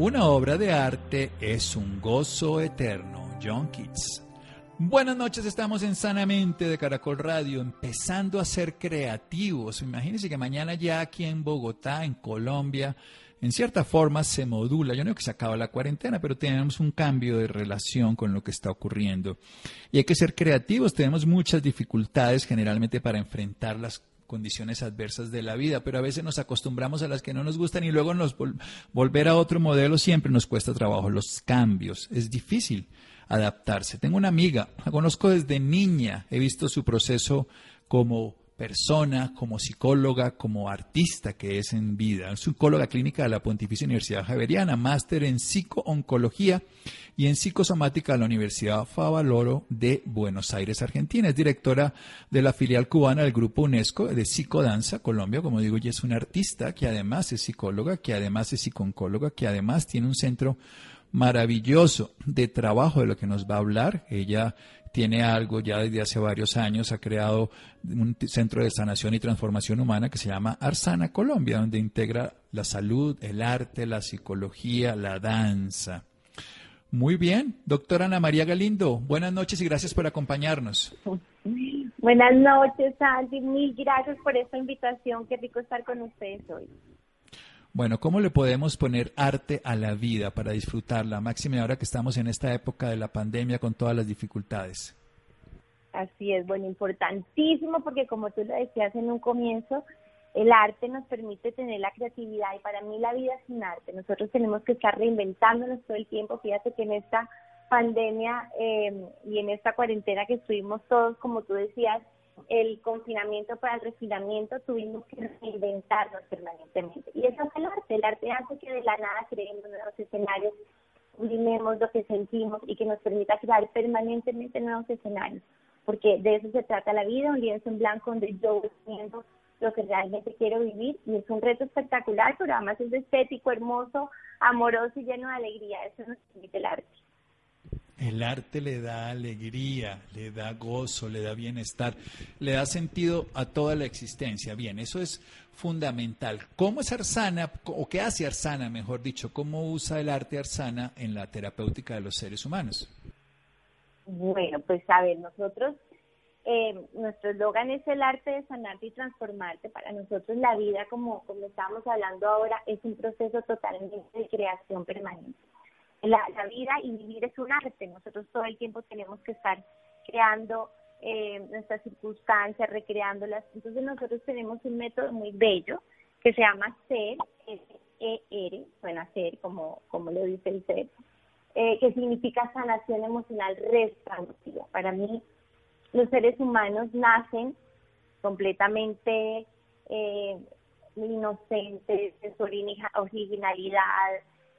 Una obra de arte es un gozo eterno. John Keats. Buenas noches, estamos en Sanamente de Caracol Radio, empezando a ser creativos. Imagínense que mañana ya aquí en Bogotá, en Colombia, en cierta forma se modula. Yo no digo que se acaba la cuarentena, pero tenemos un cambio de relación con lo que está ocurriendo. Y hay que ser creativos, tenemos muchas dificultades generalmente para enfrentar las condiciones adversas de la vida, pero a veces nos acostumbramos a las que no nos gustan y luego nos volver a otro modelo siempre nos cuesta trabajo. Los cambios, es difícil adaptarse. Tengo una amiga, la conozco desde niña, he visto su proceso como persona, como psicóloga, como artista que es en vida. Es psicóloga clínica de la Pontificia Universidad Javeriana, máster en psicooncología y en psicosomática de la Universidad Favaloro de Buenos Aires, Argentina. Es directora de la filial cubana del Grupo UNESCO de Psicodanza Colombia, como digo, y es una artista que además es psicóloga, que además es psiconcóloga, que además tiene un centro maravilloso de trabajo de lo que nos va a hablar. Ella tiene algo ya desde hace varios años, ha creado un centro de sanación y transformación humana que se llama Arsana Colombia, donde integra la salud, el arte, la psicología, la danza. Muy bien, doctora Ana María Galindo, buenas noches y gracias por acompañarnos. Buenas noches, Sandy, mil gracias por esta invitación, qué rico estar con ustedes hoy. Bueno, ¿cómo le podemos poner arte a la vida para disfrutarla? Máxime ahora que estamos en esta época de la pandemia con todas las dificultades. Así es, bueno, importantísimo porque como tú lo decías en un comienzo, el arte nos permite tener la creatividad y para mí la vida es un arte. Nosotros tenemos que estar reinventándonos todo el tiempo. Fíjate que en esta pandemia y en esta cuarentena que estuvimos todos, como tú decías, el confinamiento para el refinamiento, tuvimos que reinventarnos permanentemente. Y eso es el arte. El arte hace que de la nada creemos nuevos escenarios, sublimemos lo que sentimos y que nos permita crear permanentemente nuevos escenarios. Porque de eso se trata la vida, un lienzo en blanco donde yo siento lo que realmente quiero vivir. Y es un reto espectacular, pero además es estético, hermoso, amoroso y lleno de alegría. Eso nos permite el arte. El arte le da alegría, le da gozo, le da bienestar, le da sentido a toda la existencia. Bien, eso es fundamental. ¿Cómo es Arsana, o qué hace Arsana, mejor dicho? ¿Cómo usa el arte Arsana en la terapéutica de los seres humanos? Bueno, pues a ver, nosotros, nuestro eslogan es el arte de sanarte y transformarte. Para nosotros la vida, como estábamos hablando ahora, es un proceso totalmente de creación permanente. La vida y vivir es un arte. Nosotros todo el tiempo tenemos que estar creando nuestras circunstancias, recreándolas. Entonces nosotros tenemos un método muy bello que se llama SER, S-E-R, suena SER como lo dice el SER, que significa sanación emocional restaurativa. Para mí los seres humanos nacen completamente inocentes, de su originalidad,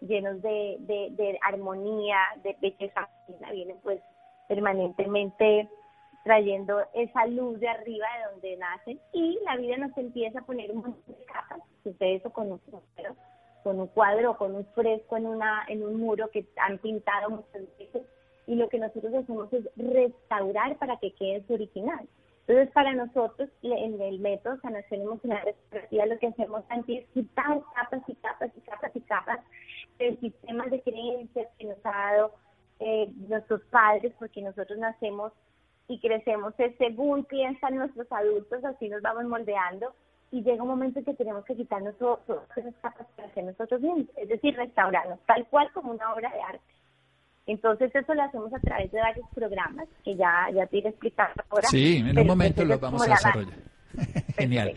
llenos de armonía, de belleza, vienen pues permanentemente trayendo esa luz de arriba de donde nacen y la vida nos empieza a poner un montón de capas, ustedes lo conocen, pero con un cuadro, con un fresco en un muro que han pintado muchas veces, y lo que nosotros hacemos es restaurar para que quede su original. Entonces, para nosotros, en el método sanación emocional restaurativa, lo que hacemos antes es quitar capas y capas y capas y capas del sistema de creencias que nos ha dado nuestros padres, porque nosotros nacemos y crecemos según piensan nuestros adultos, así nos vamos moldeando, y llega un momento en que tenemos que quitar esas capas para ser nosotros mismos, es decir, restaurarnos, tal cual como una obra de arte. Entonces eso lo hacemos a través de varios programas que ya te iré explicando ahora. Sí, en un momento los vamos a desarrollar. Genial,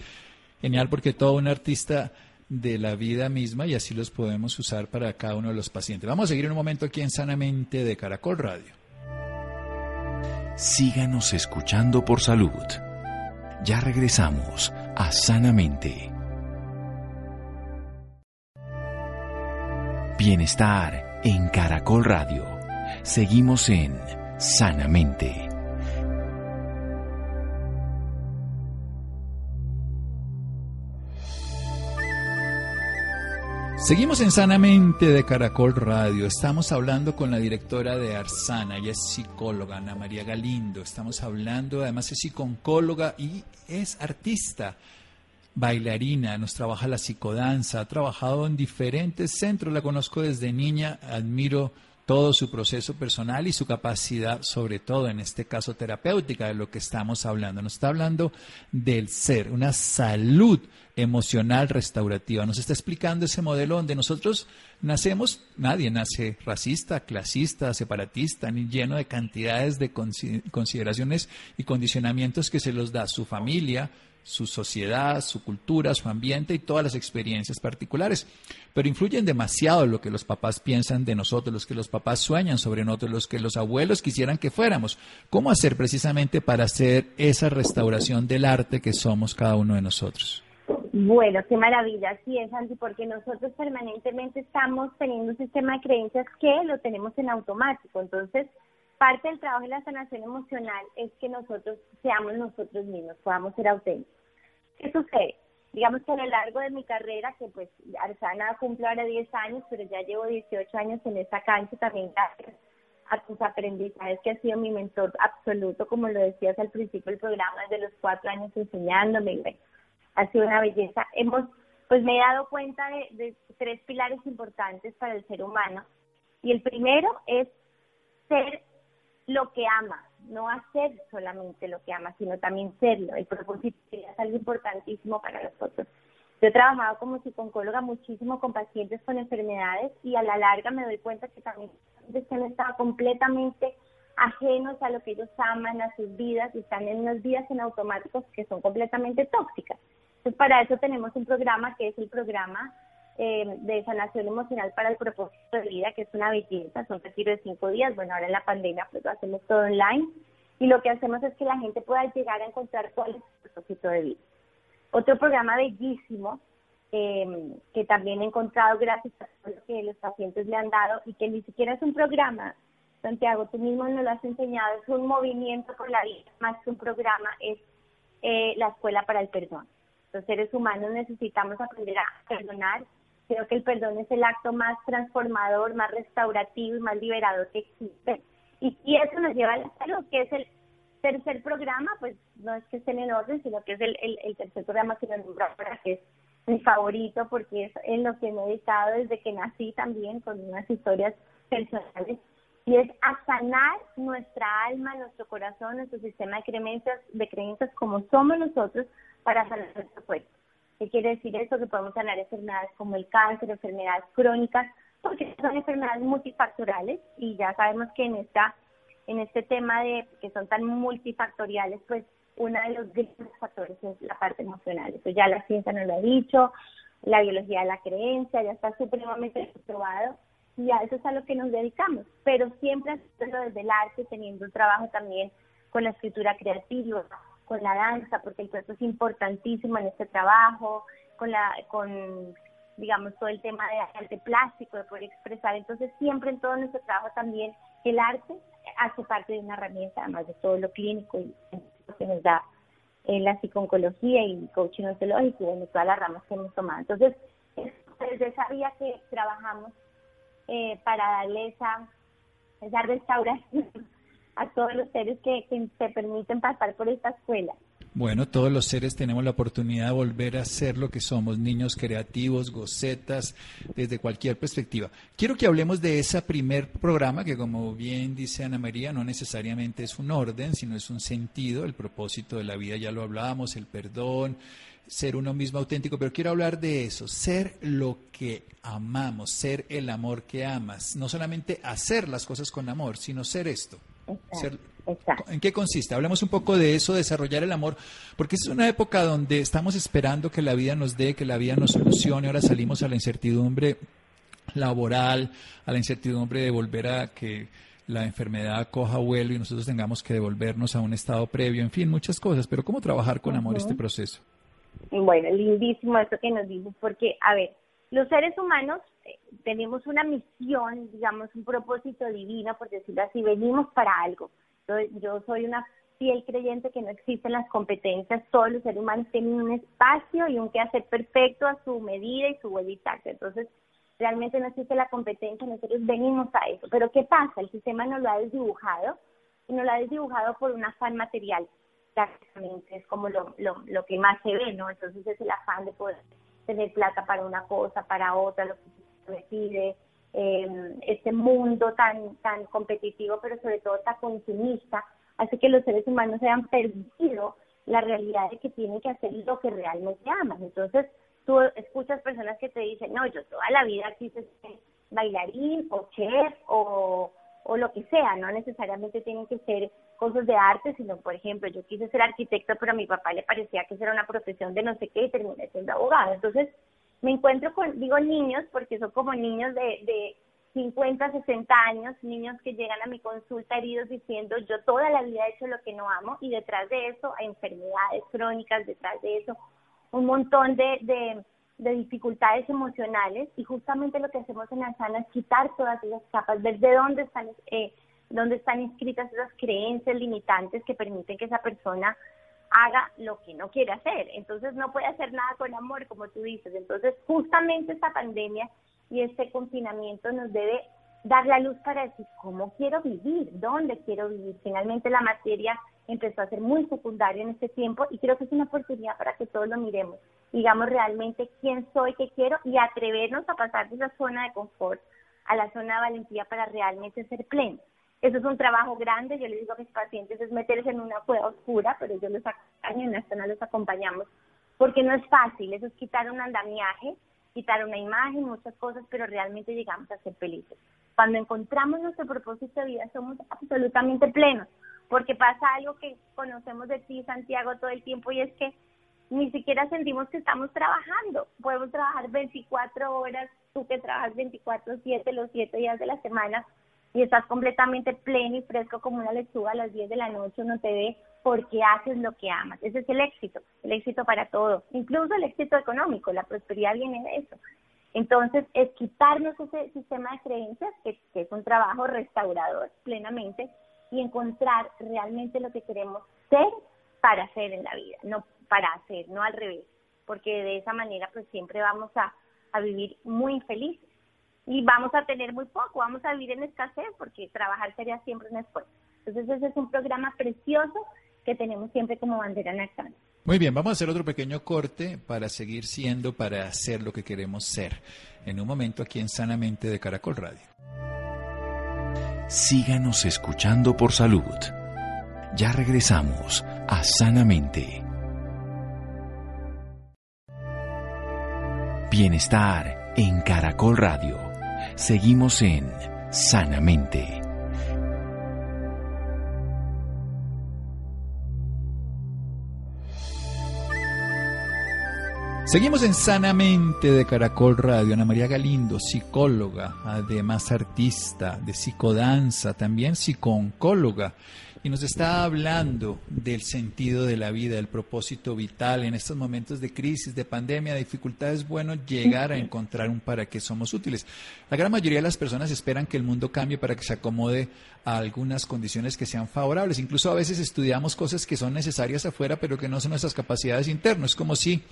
genial, porque todo un artista de la vida misma, y así los podemos usar para cada uno de los pacientes. Vamos a seguir un momento aquí en Sanamente de Caracol Radio. Síganos escuchando por salud. Ya regresamos a Sanamente. Bienestar en Caracol Radio. Seguimos en Sanamente. Seguimos en Sanamente de Caracol Radio. Estamos hablando con la directora de Arsana, ella es psicóloga, Ana María Galindo. Estamos hablando, además es psico-oncóloga y es artista, bailarina, nos trabaja la psicodanza, ha trabajado en diferentes centros, la conozco desde niña, admiro todo su proceso personal y su capacidad, sobre todo en este caso terapéutica, de lo que estamos hablando. Nos está hablando del ser, una salud emocional restaurativa. Nos está explicando ese modelo donde nosotros nacemos, nadie nace racista, clasista, separatista, ni lleno de cantidades de consideraciones y condicionamientos que se los da su familia, su sociedad, su cultura, su ambiente y todas las experiencias particulares. Pero influyen demasiado lo que los papás piensan de nosotros, los que los papás sueñan sobre nosotros, los que los abuelos quisieran que fuéramos. ¿Cómo hacer precisamente para hacer esa restauración del arte que somos cada uno de nosotros? Bueno, qué maravilla, así es, Andy, porque nosotros permanentemente estamos teniendo un sistema de creencias que lo tenemos en automático. Entonces, parte del trabajo de la sanación emocional es que nosotros seamos nosotros mismos, podamos ser auténticos. ¿Qué sucede? Digamos que a lo largo de mi carrera, que pues Arsana cumple ahora 10 años, pero ya llevo 18 años en esta cancha, también gracias a tus aprendizajes, que has sido mi mentor absoluto, como lo decías al principio del programa, desde los 4 años enseñándome, y bueno, ha sido una belleza. Pues me he dado cuenta de 3 pilares importantes para el ser humano, y el primero es ser lo que ama, no hacer solamente lo que ama, sino también serlo. El propósito es algo importantísimo para nosotros. Yo he trabajado como psicooncóloga muchísimo con pacientes con enfermedades y a la larga me doy cuenta que también han estado completamente ajenos a lo que ellos aman, a sus vidas, y están en unas vidas en automáticos que son completamente tóxicas. Entonces, para eso tenemos un programa que es el programa de sanación emocional para el propósito de vida, que es una belleza, son retiros de 5 días, bueno, ahora en la pandemia pues lo hacemos todo online, y lo que hacemos es que la gente pueda llegar a encontrar cuál es su propósito de vida. Otro programa bellísimo, que también he encontrado gracias a todo lo que los pacientes me han dado, y que ni siquiera es un programa, Santiago, tú mismo nos lo has enseñado, es un movimiento por la vida, más que un programa, es la escuela para el perdón. Los seres humanos necesitamos aprender a perdonar. Creo que el perdón es el acto más transformador, más restaurativo y más liberador que existe. Y eso nos lleva a la salud, que es el tercer programa, pues no es que estén en orden, sino que es el tercer programa que lo nombró ahora, que es mi favorito, porque es en lo que me he dedicado desde que nací también, con unas historias personales, y es a sanar nuestra alma, nuestro corazón, nuestro sistema de creencias como somos nosotros, para sanar nuestro cuerpo. ¿Qué quiere decir eso? Que podemos sanar enfermedades como el cáncer, enfermedades crónicas, porque son enfermedades multifactoriales, y ya sabemos que en este tema de que son tan multifactoriales, pues uno de los grandes factores es la parte emocional. Eso ya la ciencia nos lo ha dicho, la biología de la creencia ya está supremamente comprobado, y a eso es a lo que nos dedicamos, pero siempre haciendo desde el arte, teniendo un trabajo también con la escritura creativa, con la danza, porque el cuerpo es importantísimo en este trabajo, con digamos, todo el tema de arte plástico, de poder expresar. Entonces, siempre en todo nuestro trabajo también el arte hace parte de una herramienta, además de todo lo clínico y lo que nos da la psicooncología y coaching ontológico, y todas las ramas que hemos tomado. Entonces, es pero yo sabía que trabajamos para darle esa restauración a todos los seres que se permiten pasar por esta escuela. Bueno, todos los seres tenemos la oportunidad de volver a ser lo que somos, niños creativos, gocetas, desde cualquier perspectiva. Quiero que hablemos de ese primer programa que, como bien dice Ana María, no necesariamente es un orden, sino es un sentido, el propósito de la vida, ya lo hablábamos, el perdón, ser uno mismo auténtico, pero quiero hablar de eso, ser lo que amamos, ser el amor que amas, no solamente hacer las cosas con amor, sino ser esto. Exacto. ¿En qué consiste? Hablemos un poco de eso, desarrollar el amor, porque es una época donde estamos esperando que la vida nos dé, que la vida nos solucione, ahora salimos a la incertidumbre laboral, a la incertidumbre de volver a que la enfermedad coja vuelo y nosotros tengamos que devolvernos a un estado previo, en fin, muchas cosas, pero ¿cómo trabajar con amor este proceso? Bueno, lindísimo esto que nos dices, porque, a ver, los seres humanos tenemos una misión, digamos, un propósito divino, por decirlo así, venimos para algo. Yo soy una fiel creyente que no existen las competencias, todos los seres humanos tienen un espacio y un quehacer perfecto a su medida y su vuelo exacto. Entonces, realmente no existe la competencia, nosotros venimos a eso. Pero ¿qué pasa? El sistema nos lo ha desdibujado, y nos lo ha desdibujado por un afán material, prácticamente, es como lo que más se ve, ¿no? Entonces es el afán de poder tener plata para una cosa, para otra, lo que se decide, este mundo tan competitivo, pero sobre todo tan consumista, hace que los seres humanos se han perdido la realidad de que tienen que hacer lo que realmente aman. Entonces tú escuchas personas que te dicen, no, yo toda la vida quise ser bailarín o chef o lo que sea, no necesariamente tienen que ser cosas de arte, sino, por ejemplo, yo quise ser arquitecto, pero a mi papá le parecía que eso era una profesión de no sé qué y terminé siendo abogado. Entonces, me encuentro con, digo niños, porque son como niños de 50, 60 años, niños que llegan a mi consulta heridos diciendo, yo toda la vida he hecho lo que no amo, y detrás de eso hay enfermedades crónicas, detrás de eso un montón de dificultades emocionales, y justamente lo que hacemos en Arsana es quitar todas esas capas, ver de dónde están inscritas esas creencias limitantes que permiten que esa persona haga lo que no quiere hacer. Entonces no puede hacer nada con amor, como tú dices. Entonces justamente esta pandemia y este confinamiento nos debe dar la luz para decir cómo quiero vivir, dónde quiero vivir. Finalmente la materia empezó a ser muy secundaria en este tiempo y creo que es una oportunidad para que todos lo miremos. Digamos realmente quién soy, qué quiero, y atrevernos a pasar de esa zona de confort a la zona de valentía para realmente ser pleno. Eso es un trabajo grande, yo les digo a mis pacientes, es meterse en una cueva oscura, pero yo los acompaño, en Arsana los acompañamos, porque no es fácil, eso es quitar un andamiaje, quitar una imagen, muchas cosas, pero realmente llegamos a ser felices. Cuando encontramos nuestro propósito de vida somos absolutamente plenos, porque pasa algo que conocemos de ti, Santiago, todo el tiempo, y es que ni siquiera sentimos que estamos trabajando. Podemos trabajar 24 horas, tú que trabajas 24/7, los 7 días de la semana, y estás completamente pleno y fresco como una lechuga a las 10 de la noche, uno te ve porque haces lo que amas. Ese es el éxito para todo, incluso el éxito económico, la prosperidad viene de eso. Entonces, es quitarnos ese sistema de creencias, que es un trabajo restaurador plenamente, y encontrar realmente lo que queremos ser para hacer en la vida, no para hacer, no al revés, porque de esa manera pues siempre vamos a vivir muy infelices y vamos a tener muy poco, vamos a vivir en escasez porque trabajar sería siempre un esfuerzo. Entonces ese es un programa precioso que tenemos siempre como bandera en Arsana. Muy bien, vamos a hacer otro pequeño corte para seguir siendo, para hacer lo que queremos ser. En un momento aquí en Sanamente de Caracol Radio. Síganos escuchando por salud. Ya regresamos a Sanamente. Bienestar en Caracol Radio. Seguimos en Sanamente. Seguimos en Sanamente de Caracol Radio. Ana María Galindo, psicóloga, además artista de psicodanza, también psicooncóloga. y nos está hablando del sentido de la vida, del propósito vital en estos momentos de crisis, de pandemia, de dificultades. Bueno, llegar a encontrar un para qué somos útiles. La gran mayoría de las personas esperan que el mundo cambie para que se acomode a algunas condiciones que sean favorables. Incluso a veces estudiamos cosas que son necesarias afuera, pero que no son nuestras capacidades internas. Es como si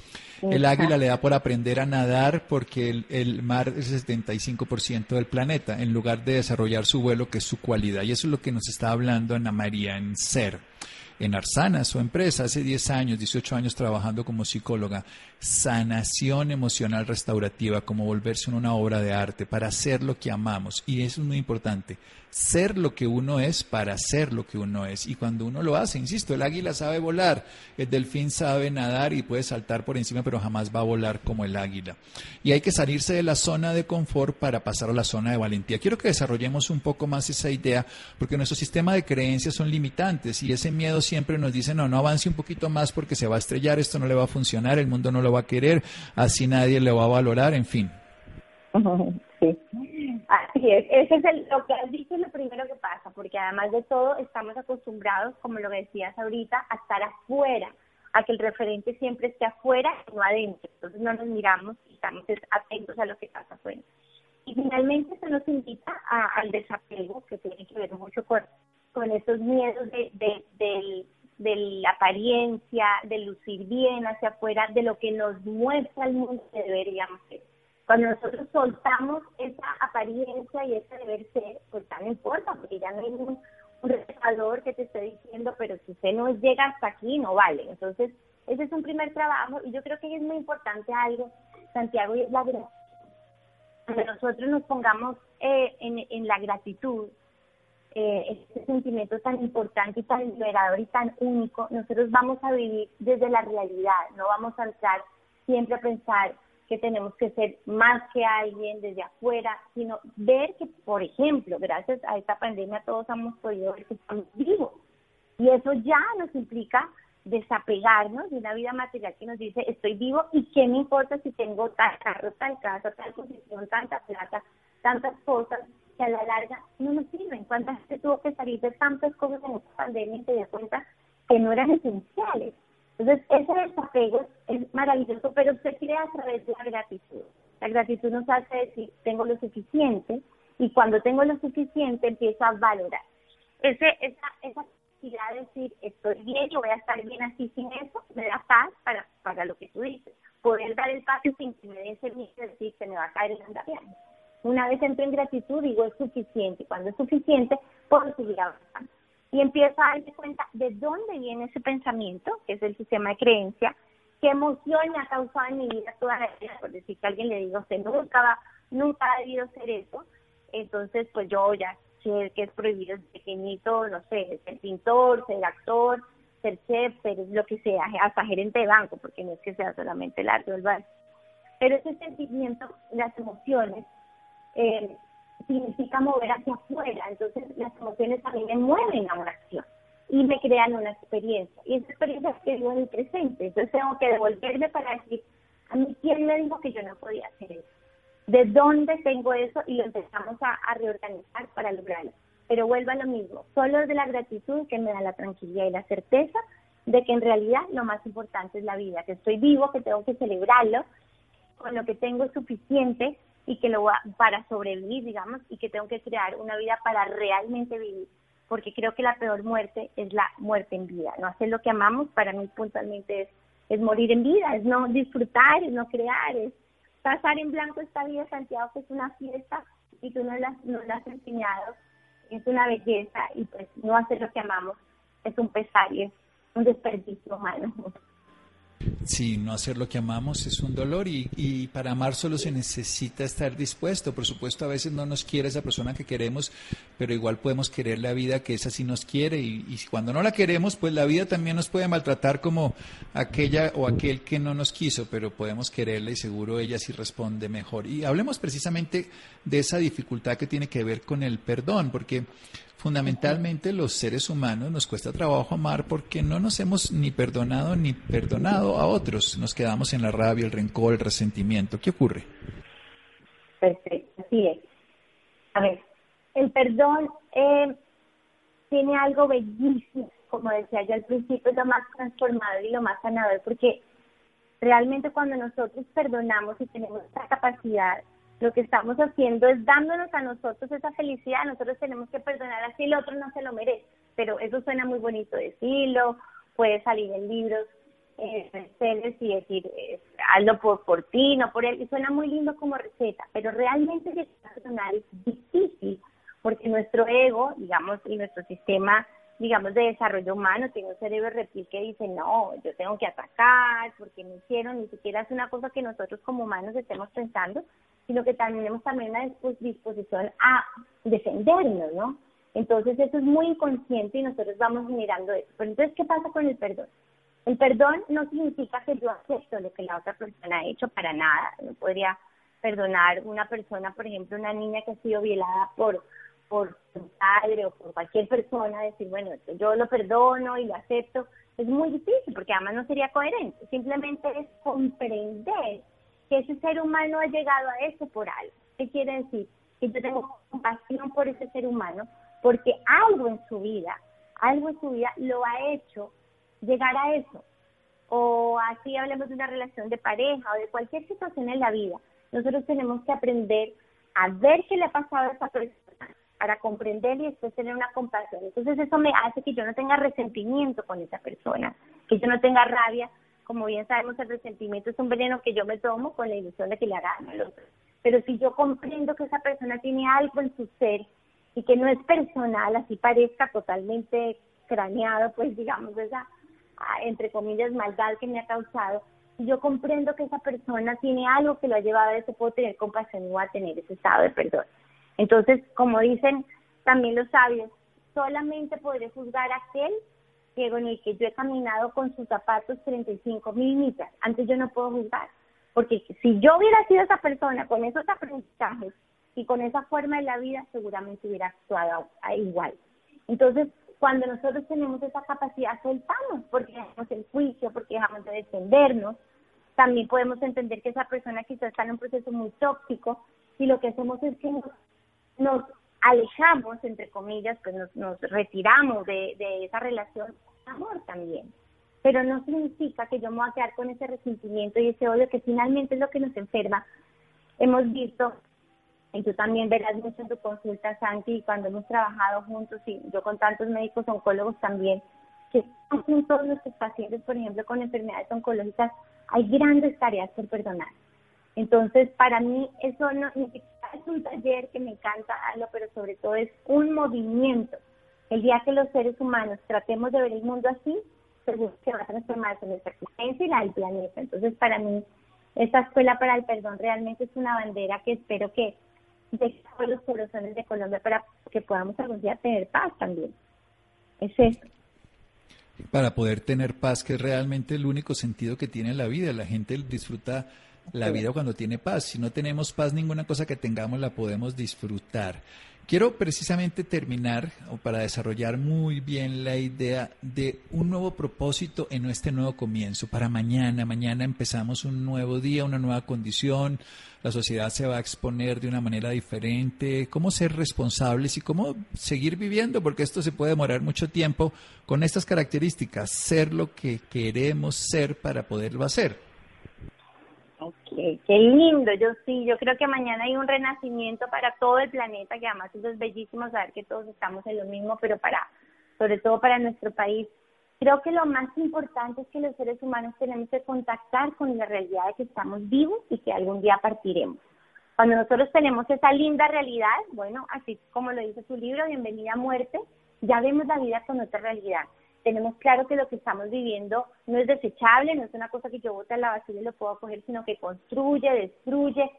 el águila le da por aprender a nadar porque el mar es el 75% del planeta, en lugar de desarrollar su vuelo, que es su cualidad. Y eso es lo que nos está hablando Ana María en Ser. En Arsana, su empresa, hace 10 años, 18 años trabajando como psicóloga, sanación emocional restaurativa, como volverse en una obra de arte, para hacer lo que amamos. Y eso es muy importante, ser lo que uno es para hacer lo que uno es. Y cuando uno lo hace, insisto, el águila sabe volar, el delfín sabe nadar y puede saltar por encima, pero jamás va a volar como el águila. Y hay que salirse de la zona de confort para pasar a la zona de valentía. Quiero que desarrollemos un poco más esa idea, porque nuestro sistema de creencias son limitantes y ese miedo siempre nos dicen, no avance un poquito más porque se va a estrellar, esto no le va a funcionar, el mundo no lo va a querer, así nadie le va a valorar, en fin. Sí, así es. Ese es lo que has dicho, es lo primero que pasa, porque además de todo estamos acostumbrados, como lo decías ahorita, a estar afuera, a que el referente siempre esté afuera y no adentro. Entonces no nos miramos y estamos atentos a lo que pasa afuera. Y finalmente eso nos invita al desapego, que tiene que ver mucho con esos miedos de la apariencia, de lucir bien hacia afuera, de lo que nos muestra el mundo que deberíamos ser. Cuando nosotros soltamos esa apariencia y ese deber ser, pues ya no importa, porque ya no hay un retador que te esté diciendo, pero si usted no llega hasta aquí, no vale. Entonces, ese es un primer trabajo, y yo creo que es muy importante algo, Santiago, y es la gratitud. Cuando nosotros nos pongamos en la gratitud, este sentimiento tan importante y tan liberador y tan único, nosotros vamos a vivir desde la realidad, no vamos a entrar siempre a pensar que tenemos que ser más que alguien desde afuera, sino ver que, por ejemplo, gracias a esta pandemia todos hemos podido ver que estamos vivos, y eso ya nos implica desapegarnos de una vida material que nos dice estoy vivo y qué me importa si tengo tal carro, tal casa, tal posición, tanta plata, tantas cosas que a la larga no nos sirven. ¿Cuánta gente tuvo que salir de tantas cosas en esta pandemia y se dio cuenta que no eran esenciales? Entonces, ese desapego es maravilloso, pero se crea a través de la gratitud. La gratitud nos hace decir, tengo lo suficiente, y cuando tengo lo suficiente, empiezo a valorar. Esa capacidad de decir, estoy bien, yo voy a estar bien así sin eso, me da paz para lo que tú dices. Poder dar el paso sin que me dé ese miedo de decir, se me va a caer el andamiaje. Una vez entro en gratitud, digo, es suficiente. Cuando es suficiente, puedo seguir avanzando. Y empiezo a darme cuenta de dónde viene ese pensamiento, que es el sistema de creencia, qué emoción me ha causado en mi vida toda la vida. Por decir que alguien le diga, usted nunca ha debido ser eso. Entonces, pues yo ya sé que es prohibido desde pequeñito, no sé, ser pintor, ser actor, ser chef, ser lo que sea, hasta gerente de banco, porque no es que sea solamente el arte o el bar. Pero ese sentimiento, las emociones, significa mover hacia afuera, entonces las emociones a mí me mueven a una acción y me crean una experiencia, y esa experiencia es que vivo en el presente. Entonces tengo que devolverme para decir, a mí quién me dijo que yo no podía hacer eso, de dónde tengo eso, y lo empezamos a reorganizar para lograrlo. Pero vuelvo a lo mismo, solo desde la gratitud que me da la tranquilidad y la certeza de que en realidad lo más importante es la vida, que estoy vivo, que tengo que celebrarlo, con lo que tengo es suficiente, y que lo para sobrevivir, digamos, y que tengo que crear una vida para realmente vivir, porque creo que la peor muerte es la muerte en vida, no hacer lo que amamos. Para mí puntualmente es morir en vida, es no disfrutar, es no crear, es pasar en blanco esta vida, Santiago, que es una fiesta, y tú no la has enseñado, es una belleza, y pues no hacer lo que amamos es un pesar y es un desperdicio humano. Sí, no hacer lo que amamos es un dolor, y para amar solo se necesita estar dispuesto. Por supuesto, a veces no nos quiere esa persona que queremos, pero igual podemos querer la vida, que esa sí nos quiere, y cuando no la queremos, pues la vida también nos puede maltratar como aquella o aquel que no nos quiso, pero podemos quererla y seguro ella sí responde mejor. Y hablemos precisamente de esa dificultad que tiene que ver con el perdón, porque fundamentalmente los seres humanos nos cuesta trabajo amar porque no nos hemos ni perdonado a otros. Nos quedamos en la rabia, el rencor, el resentimiento. ¿Qué ocurre? Perfecto, así es. A ver, el perdón tiene algo bellísimo, como decía yo al principio, es lo más transformador y lo más sanador, porque realmente cuando nosotros perdonamos y tenemos esta capacidad, lo que estamos haciendo es dándonos a nosotros esa felicidad. Nosotros tenemos que perdonar, así el otro no se lo merece, pero eso suena muy bonito decirlo, puede salir en libros, y decir, hazlo por ti, no por él, y suena muy lindo como receta, pero realmente perdonar es difícil, porque nuestro ego, digamos, y nuestro sistema, digamos, de desarrollo humano, tiene un cerebro reptil que dice, no, yo tengo que atacar, porque me hicieron, ni siquiera es una cosa que nosotros como humanos estemos pensando, sino que tenemos también una disposición a defendernos, ¿no? Entonces eso es muy inconsciente y nosotros vamos generando eso. Pero entonces, ¿qué pasa con el perdón? El perdón no significa que yo acepto lo que la otra persona ha hecho, para nada. No podría perdonar una persona, por ejemplo, una niña que ha sido violada por tu padre o por cualquier persona, decir, bueno, yo lo perdono y lo acepto. Es muy difícil, porque además no sería coherente. Simplemente es comprender que ese ser humano ha llegado a eso por algo. ¿Qué quiere decir? Que yo tengo compasión por ese ser humano, porque algo en su vida lo ha hecho llegar a eso. O así hablemos de una relación de pareja o de cualquier situación en la vida. Nosotros tenemos que aprender a ver qué le ha pasado a esa persona para comprender y después tener una compasión. Entonces eso me hace que yo no tenga resentimiento con esa persona, que yo no tenga rabia. Como bien sabemos, el resentimiento es un veneno que yo me tomo con la ilusión de que le haga daño al otro. Pero si yo comprendo que esa persona tiene algo en su ser y que no es personal, así parezca totalmente craneado, pues digamos, esa, entre comillas, maldad que me ha causado, si yo comprendo que esa persona tiene algo que lo ha llevado a eso, puedo tener compasión y voy a tener ese estado de perdón. Entonces, como dicen también los sabios, solamente podré juzgar a aquel en el que yo he caminado con sus zapatos 35,000 millas. Antes yo no puedo juzgar, porque si yo hubiera sido esa persona con esos aprendizajes y con esa forma de la vida, seguramente hubiera actuado igual. Entonces, cuando nosotros tenemos esa capacidad, soltamos, porque dejamos el juicio, porque dejamos de defendernos. También podemos entender que esa persona quizás está en un proceso muy tóxico y lo que hacemos es que nos alejamos, entre comillas, pues nos retiramos de esa relación. Amor también, pero no significa que yo me voy a quedar con ese resentimiento y ese odio, que finalmente es lo que nos enferma. Hemos visto, y tú también verás mucho en tu consulta, Santi, cuando hemos trabajado juntos, y yo con tantos médicos oncólogos también, que en todos nuestros pacientes, por ejemplo, con enfermedades oncológicas, hay grandes tareas por perdonar. Entonces, para mí, eso no es un taller que me encanta darlo, pero sobre todo es un movimiento. El día que los seres humanos tratemos de ver el mundo así, seguro que va a transformarse nuestra existencia y la del planeta. Entonces, para mí, esta Escuela para el Perdón realmente es una bandera que espero que deje por los corazones de Colombia para que podamos algún día tener paz también. Es eso. Para poder tener paz, que es realmente el único sentido que tiene la vida. La gente disfruta la vida cuando tiene paz. Si no tenemos paz, ninguna cosa que tengamos la podemos disfrutar. Quiero precisamente terminar, o para desarrollar muy bien la idea de un nuevo propósito en este nuevo comienzo. Para mañana, empezamos un nuevo día, una nueva condición, la sociedad se va a exponer de una manera diferente. ¿Cómo ser responsables y cómo seguir viviendo? Porque esto se puede demorar mucho tiempo con estas características, ser lo que queremos ser para poderlo hacer. Okay, qué lindo. Yo creo que mañana hay un renacimiento para todo el planeta, que además eso es bellísimo, saber que todos estamos en lo mismo, pero sobre todo para nuestro país. Creo que lo más importante es que los seres humanos tenemos que contactar con la realidad de que estamos vivos y que algún día partiremos. Cuando nosotros tenemos esa linda realidad, bueno, así como lo dice su libro, Bienvenida a Muerte, ya vemos la vida con otra realidad. Tenemos claro que lo que estamos viviendo no es desechable, no es una cosa que yo bote a la basura y lo puedo coger, sino que construye, destruye.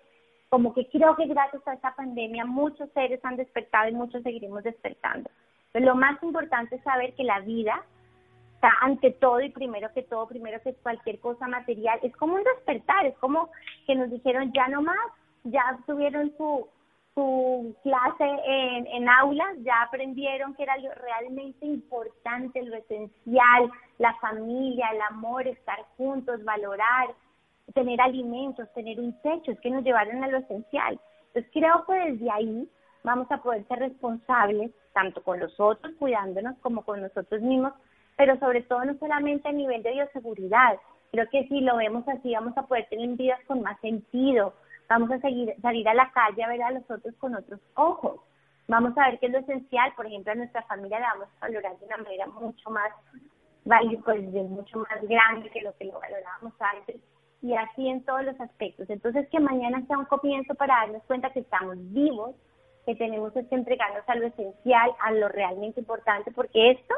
Como que creo que gracias a esta pandemia muchos seres han despertado y muchos seguiremos despertando. Pero lo más importante es saber que la vida está ante todo y primero que cualquier cosa material. Es como un despertar, es como que nos dijeron ya no más, ya tuvieron su clase en aulas, ya aprendieron que era lo realmente importante, lo esencial, la familia, el amor, estar juntos, valorar, tener alimentos, tener un techo, es que nos llevaron a lo esencial. Entonces creo que desde ahí vamos a poder ser responsables, tanto con los otros, cuidándonos, como con nosotros mismos, pero sobre todo no solamente a nivel de bioseguridad. Creo que si lo vemos así vamos a poder tener vidas con más sentido, vamos a salir a la calle a ver a los otros con otros ojos, vamos a ver qué es lo esencial. Por ejemplo, a nuestra familia la vamos a valorar de una manera mucho más mucho más grande que lo que lo valorábamos antes, y así en todos los aspectos. Entonces, que mañana sea un comienzo para darnos cuenta que estamos vivos, que tenemos que entregarnos a lo esencial, a lo realmente importante, porque esto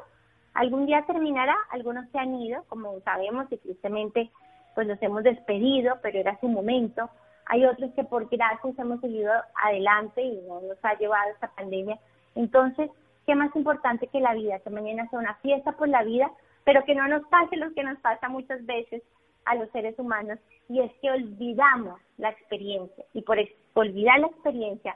algún día terminará. Algunos se han ido, como sabemos, y tristemente pues los hemos despedido, pero era su momento. Hay otros que por gracias hemos seguido adelante y no nos ha llevado esta pandemia. Entonces, ¿qué más importante que la vida? Que mañana sea una fiesta por la vida, pero que no nos pase lo que nos pasa muchas veces a los seres humanos, y es que olvidamos la experiencia, y por olvidar la experiencia.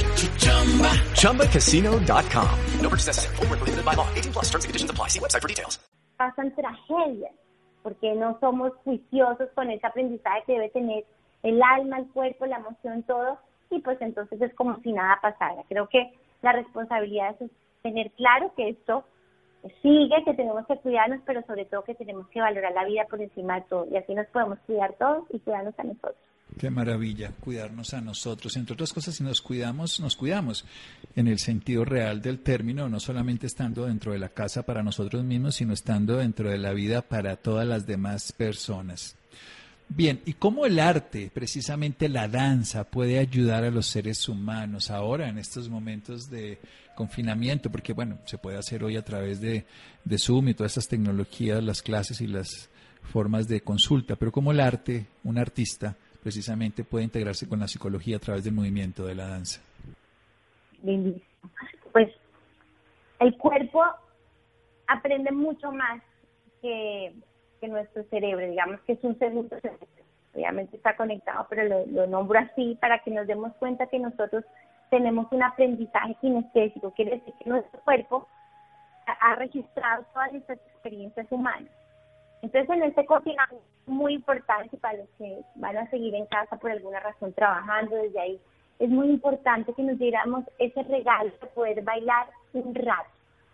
ChumbaCasino.com. No purchase necessary. Void where prohibited by law. 18+. Terms and conditions apply. See website for details. Pasan tragedias porque no somos juiciosos con ese aprendizaje que debe tener el alma, el cuerpo, la emoción, todo, y pues entonces es como si nada pasara. Creo que la responsabilidad es tener claro que esto sigue, que tenemos que cuidarnos, pero sobre todo que tenemos que valorar la vida por encima de todo, y así nos podemos cuidar todos y cuidarnos a nosotros. Qué maravilla, cuidarnos a nosotros. Entre otras cosas, si nos cuidamos en el sentido real del término, no solamente estando dentro de la casa para nosotros mismos, sino estando dentro de la vida para todas las demás personas. Bien, ¿y cómo el arte, precisamente la danza, puede ayudar a los seres humanos ahora en estos momentos de confinamiento? Porque, bueno, se puede hacer hoy a través de Zoom y todas estas tecnologías, las clases y las formas de consulta, pero ¿cómo el arte, un artista, precisamente puede integrarse con la psicología a través del movimiento de la danza? Pues el cuerpo aprende mucho más que nuestro cerebro, digamos que es un segundo cerebro, obviamente está conectado, pero lo nombro así para que nos demos cuenta que nosotros tenemos un aprendizaje kinestésico, quiere decir que nuestro cuerpo ha registrado todas nuestras experiencias humanas. Entonces, en este confinamiento es muy importante, para los que van a seguir en casa por alguna razón trabajando desde ahí, es muy importante que nos diéramos ese regalo de poder bailar un rato.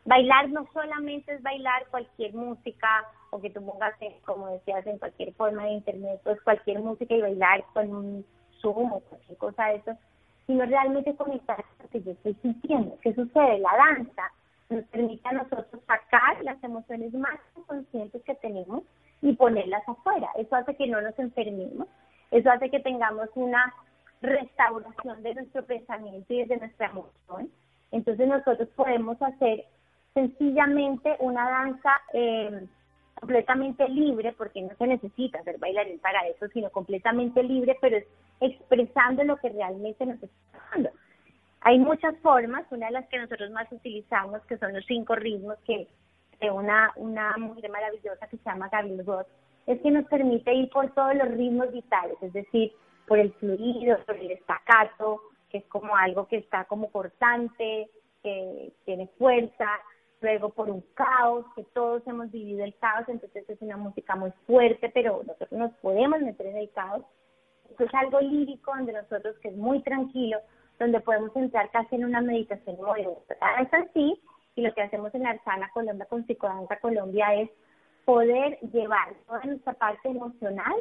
Bailar no solamente es bailar cualquier música, o que tú pongas, como decías, en cualquier forma de internet, pues cualquier música y bailar con un Zoom o cualquier cosa de eso, sino realmente conectar con lo que yo estoy sintiendo. ¿Qué sucede? La danza nos permite a nosotros sacar las emociones más inconscientes que tenemos y ponerlas afuera. Eso hace que no nos enfermemos, eso hace que tengamos una restauración de nuestro pensamiento y de nuestra emoción. Entonces nosotros podemos hacer sencillamente una danza completamente libre, porque no se necesita ser bailarín para eso, sino completamente libre, pero es expresando lo que realmente nos está pasando. Hay muchas formas, una de las que nosotros más utilizamos, que son los 5 ritmos, que de una mujer maravillosa que se llama Gabriel Roth, es que nos permite ir por todos los ritmos vitales, es decir, por el fluido, por el staccato, que es como algo que está como cortante, que tiene fuerza. Luego por un caos, que todos hemos vivido el caos, entonces es una música muy fuerte, pero nosotros nos podemos meter en el caos. Esto es algo lírico, donde nosotros, que es muy tranquilo, donde podemos entrar casi en una meditación muy bonita. Es así, y lo que hacemos en Arsana Colombia, con Psicodanza Colombia, es poder llevar toda nuestra parte emocional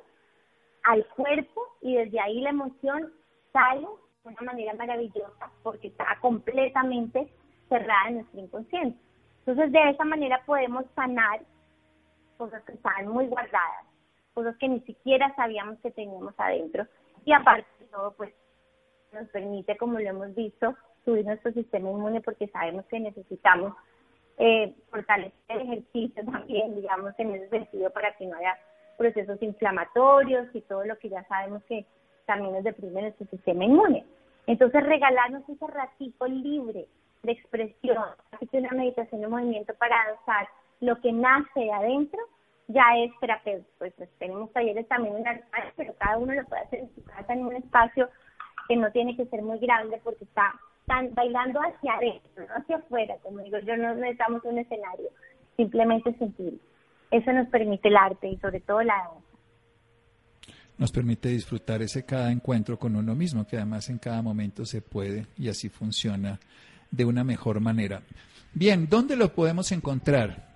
al cuerpo, y desde ahí la emoción sale de una manera maravillosa, porque está completamente cerrada en nuestro inconsciente. Entonces, de esa manera podemos sanar cosas que estaban muy guardadas, cosas que ni siquiera sabíamos que teníamos adentro. Y aparte de todo, pues nos permite, como lo hemos visto, subir nuestro sistema inmune, porque sabemos que necesitamos fortalecer el ejercicio también, digamos, en ese sentido, para que no haya procesos inflamatorios y todo lo que ya sabemos que también nos deprime nuestro sistema inmune. Entonces, regalarnos ese ratito libre de expresión, así que una meditación de movimiento para danzar lo que nace de adentro, ya es terapéutico. Pues tenemos talleres también en Arsana, pero cada uno lo puede hacer en su casa, en un espacio que no tiene que ser muy grande, porque está tan bailando hacia adentro, no hacia afuera, como digo yo, no necesitamos un escenario, simplemente sentir. Eso nos permite el arte y sobre todo la danza. Nos permite disfrutar ese cada encuentro con uno mismo, que además en cada momento se puede, y así funciona de una mejor manera. Bien, ¿dónde lo podemos encontrar?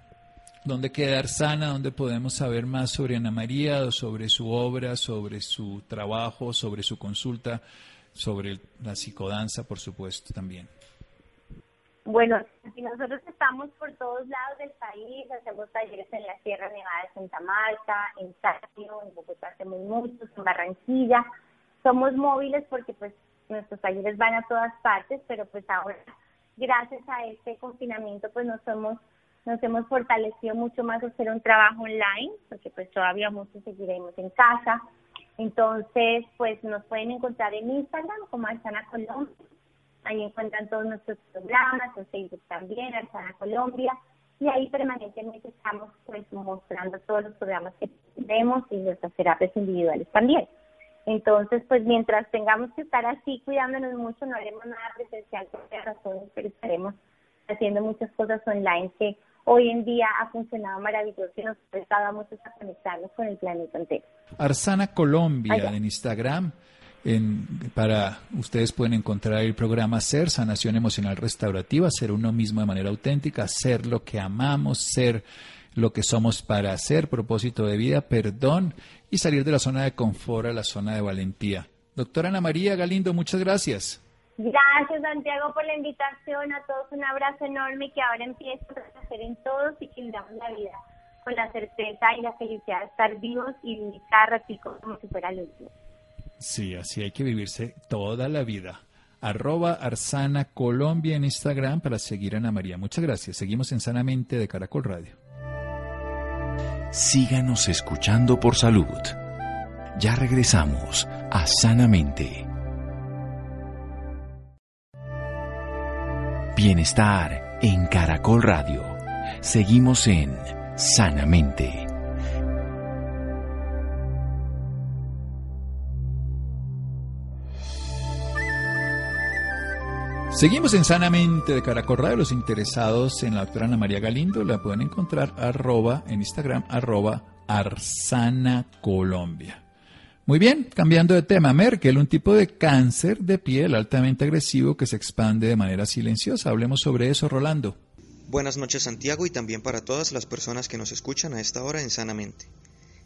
¿Dónde queda Arsana? ¿Dónde podemos saber más sobre Ana María, sobre su obra, sobre su trabajo, sobre su consulta, sobre la psicodanza, por supuesto, también? Bueno, nosotros estamos por todos lados del país, hacemos talleres en la Sierra Nevada de Santa Marta, en Tacna, en Bogotá hacemos muchos, en Barranquilla. Somos móviles porque pues nuestros talleres van a todas partes, pero pues ahora, gracias a este confinamiento, pues nos hemos fortalecido mucho más hacer un trabajo online, porque pues todavía muchos seguiremos en casa. Entonces, pues nos pueden encontrar en Instagram como Arsana Colombia. Ahí encuentran todos nuestros programas, en Facebook también, Arsana Colombia, y ahí permanentemente estamos pues mostrando todos los programas que tenemos y nuestras terapias individuales también. Entonces, pues mientras tengamos que estar así cuidándonos mucho, no haremos nada presencial por varias razones, pero estaremos haciendo muchas cosas online que hoy en día ha funcionado maravilloso y nos ha prestado a muchos a conectarnos con el planeta entero. Arsana Colombia en Instagram. Para ustedes pueden encontrar el programa Ser, Sanación Emocional Restaurativa, ser uno mismo de manera auténtica, ser lo que amamos, ser lo que somos para hacer, propósito de vida, perdón, y salir de la zona de confort a la zona de valentía. Doctora Ana María Galindo, muchas gracias. Gracias, Santiago, por la invitación. A todos un abrazo enorme y que ahora empiecen a hacer en todos y que vivamos la vida con la certeza y la felicidad de estar vivos y vivir cada ratito como si fuera el último. Sí, así hay que vivirse toda la vida. @ArsanaColombia en Instagram para seguir a Ana María. Muchas gracias. Seguimos en Sanamente de Caracol Radio. Síganos escuchando por salud. Ya regresamos a Sanamente. Bienestar en Caracol Radio. Seguimos en Sanamente. Seguimos en Sanamente de Caracol Radio. Los interesados en la doctora Ana María Galindo la pueden encontrar en Instagram, @ArsanaColombia. Muy bien, cambiando de tema. Merkel, un tipo de cáncer de piel altamente agresivo que se expande de manera silenciosa. Hablemos sobre eso, Rolando. Buenas noches, Santiago, y también para todas las personas que nos escuchan a esta hora en Sanamente.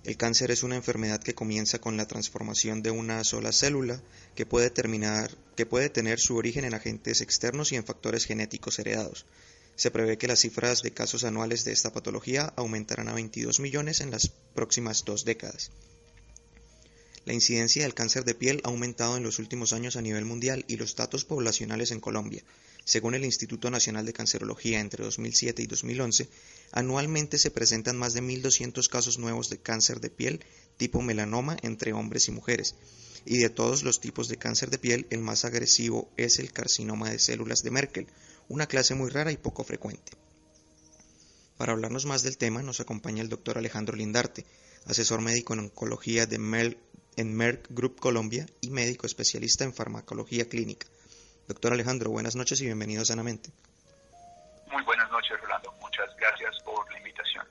El cáncer es una enfermedad que comienza con la transformación de una sola célula que puede tener su origen en agentes externos y en factores genéticos heredados. Se prevé que las cifras de casos anuales de esta patología aumentarán a 22 millones en las próximas 2 décadas. La incidencia del cáncer de piel ha aumentado en los últimos años a nivel mundial y los datos poblacionales en Colombia. Según el Instituto Nacional de Cancerología, entre 2007 y 2011, anualmente se presentan más de 1.200 casos nuevos de cáncer de piel tipo melanoma entre hombres y mujeres. Y de todos los tipos de cáncer de piel, el más agresivo es el carcinoma de células de Merkel, una clase muy rara y poco frecuente. Para hablarnos más del tema, nos acompaña el doctor Alejandro Lindarte, asesor médico en oncología en Merck Group Colombia y médico especialista en farmacología clínica. Doctor Alejandro, buenas noches y bienvenido a Sanamente. Muy buenas noches, Rolando. Muchas gracias por la invitación.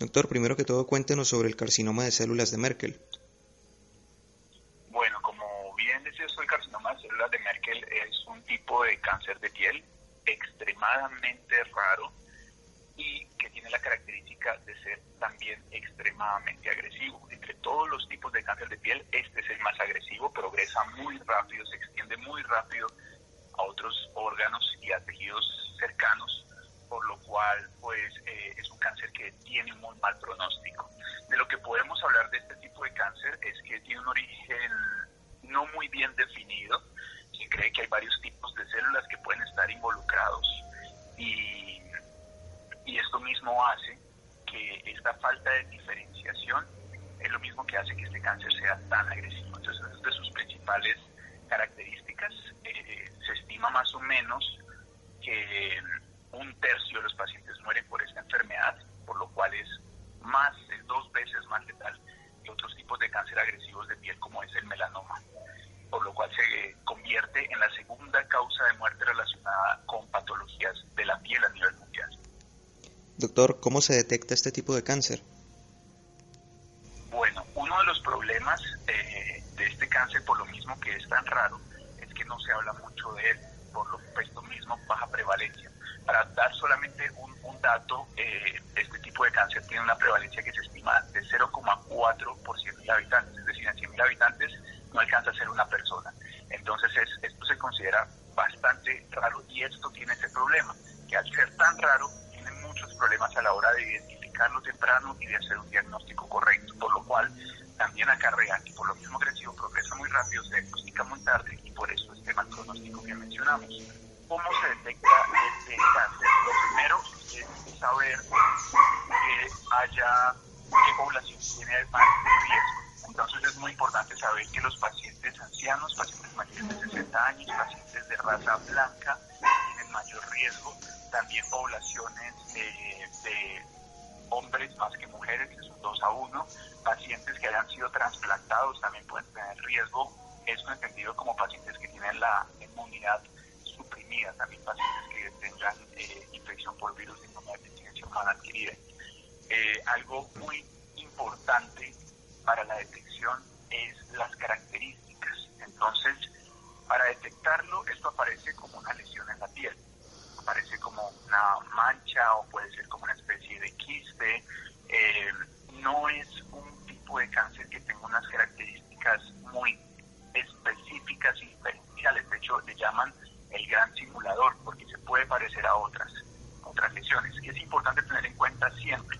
Doctor, primero que todo, cuéntenos sobre el carcinoma de células de Merkel. Bueno, como bien decías, el carcinoma de células de Merkel es un tipo de cáncer de piel extremadamente raro y que tiene la característica de ser también extremadamente agresivo. Entre todos los tipos de cáncer de piel, este es el más agresivo, progresa muy rápido, se extiende muy rápido a otros órganos y a tejidos cercanos, por lo cual pues es un cáncer que tiene muy mal pronóstico. De lo que podemos hablar de este tipo de cáncer es que tiene un origen no muy bien definido. Se cree que hay varios tipos de células que pueden estar involucrados y esto mismo hace que esta falta de diferenciación es lo mismo que hace que este cáncer sea tan agresivo. Entonces, es de sus principales características. Se estima más o menos que 1/3 de los pacientes mueren por esta enfermedad, por lo cual es 2 veces más letal que otros tipos de cáncer agresivos de piel como es el melanoma, por lo cual se convierte en la segunda causa de muerte relacionada con patologías de la piel a nivel mundial. Doctor, ¿cómo se detecta este tipo de cáncer? Bueno, uno de los problemas de este cáncer, por lo mismo que es tan raro, es que no se habla mucho de él, por lo mismo baja prevalencia. Para dar solamente un dato, este tipo de cáncer tiene una prevalencia que se estima de 0,4% de habitantes, es decir, en 100.000 habitantes no alcanza a ser una persona. Entonces esto se considera bastante raro y esto tiene ese problema, que al ser tan raro tiene muchos problemas a la hora de identificarlo temprano y de hacer un diagnóstico correcto, por lo cual también acarrea que por lo mismo agresivo progresa muy rápido, se diagnostica muy tarde y por eso este mal pronóstico que mencionamos. ¿Cómo se detecta este cáncer? Lo primero es saber qué población tiene más riesgo. Entonces es muy importante saber que los pacientes ancianos, pacientes mayores de 60 años, pacientes de raza blanca tienen mayor riesgo. También poblaciones de hombres más que mujeres, que es un 2-1. Pacientes que hayan sido trasplantados también pueden tener riesgo. Esto entendido como pacientes que tienen la inmunidad suprimida. También pacientes que tengan infección por virus de inmunodeficiencia humana adquirida. Algo muy importante para la detección es las características. Entonces, para detectarlo, esto aparece como una lesión en la piel, aparece como una mancha o puede ser como una especie de quiste. No es un tipo de cáncer que tenga unas características muy específicas y diferenciales. De hecho, le llaman el gran simulador porque se puede parecer a otras lesiones. Y es importante tener en cuenta siempre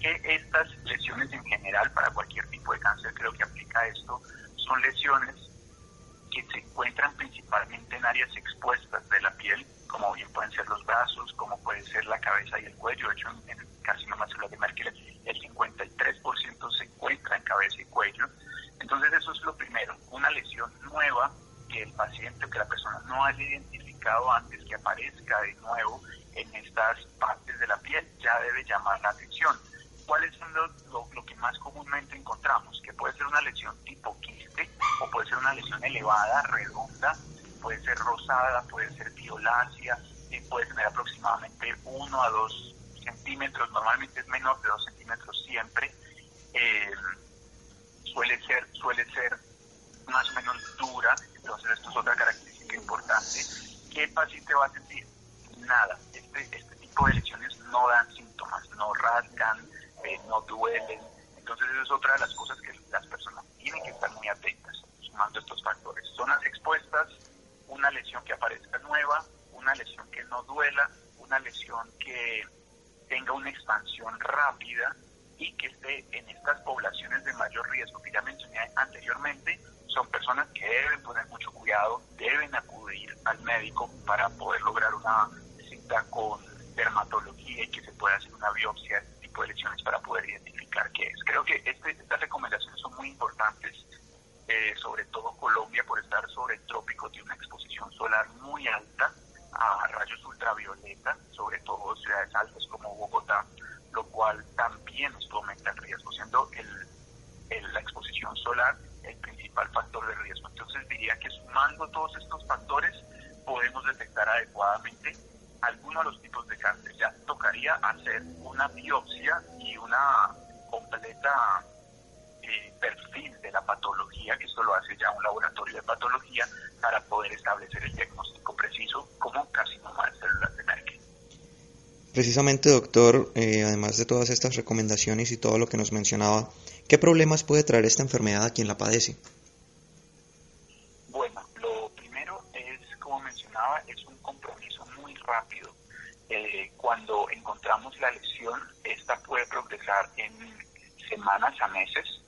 que estas lesiones en general, para cualquier tipo de cáncer, creo que aplica esto, son lesiones que se encuentran principalmente en áreas expuestas de la piel, como bien pueden ser los brazos, como puede ser la cabeza y el cuello. De hecho, en el carcinoma celular de Merck, el 53% se encuentra en cabeza y cuello. Entonces, eso es lo primero, una lesión nueva que el paciente o que la persona no haya identificado antes, que aparezca de nuevo en estas partes de la piel, ya debe llamar la atención. ¿Cuáles son lo que más comúnmente encontramos? Que puede ser una lesión tipo quiste, o puede ser una lesión elevada, redonda, puede ser rosada, puede ser violácea, puede tener aproximadamente 1 a 2 centímetros, normalmente es menos de 2 centímetros siempre, suele ser más o menos dura. Entonces esto es otra característica importante. ¿Qué paciente va a sentir? Nada, este tipo de lesiones no dan síntomas, no rasgan, no duelen. Entonces esa es otra de las cosas que las personas tienen que estar muy atentas, sumando estos factores: zonas expuestas, una lesión que aparezca nueva, una lesión que no duela, una lesión que tenga una expansión rápida y que esté en estas poblaciones de mayor riesgo que ya mencioné anteriormente. Son personas que deben poner mucho cuidado, deben acudir al médico para poder lograr una cita con dermatología y que se pueda hacer una biopsia de lesiones para poder identificar qué es. Creo que estas recomendaciones son muy importantes, sobre todo Colombia, por estar sobre el trópico, tiene una exposición solar muy alta a rayos ultravioleta, sobre todo en ciudades altas como Bogotá, lo cual también nos aumenta el riesgo, siendo la exposición solar el principal factor de riesgo. Entonces diría que sumando todos estos factores podemos detectar adecuadamente algunos de los tipos de cáncer. Ya tocaría hacer una biopsia y una completa perfil de la patología, que esto lo hace ya un laboratorio de patología, para poder establecer el diagnóstico preciso como carcinoma celular de Merck. Precisamente, doctor, además de todas estas recomendaciones y todo lo que nos mencionaba, ¿qué problemas puede traer esta enfermedad a quien la padece? Bueno, lo primero es, como mencionaba, es un compromiso muy rápido. cuando encontramos la lesión, esta puede progresar en semanas a meses,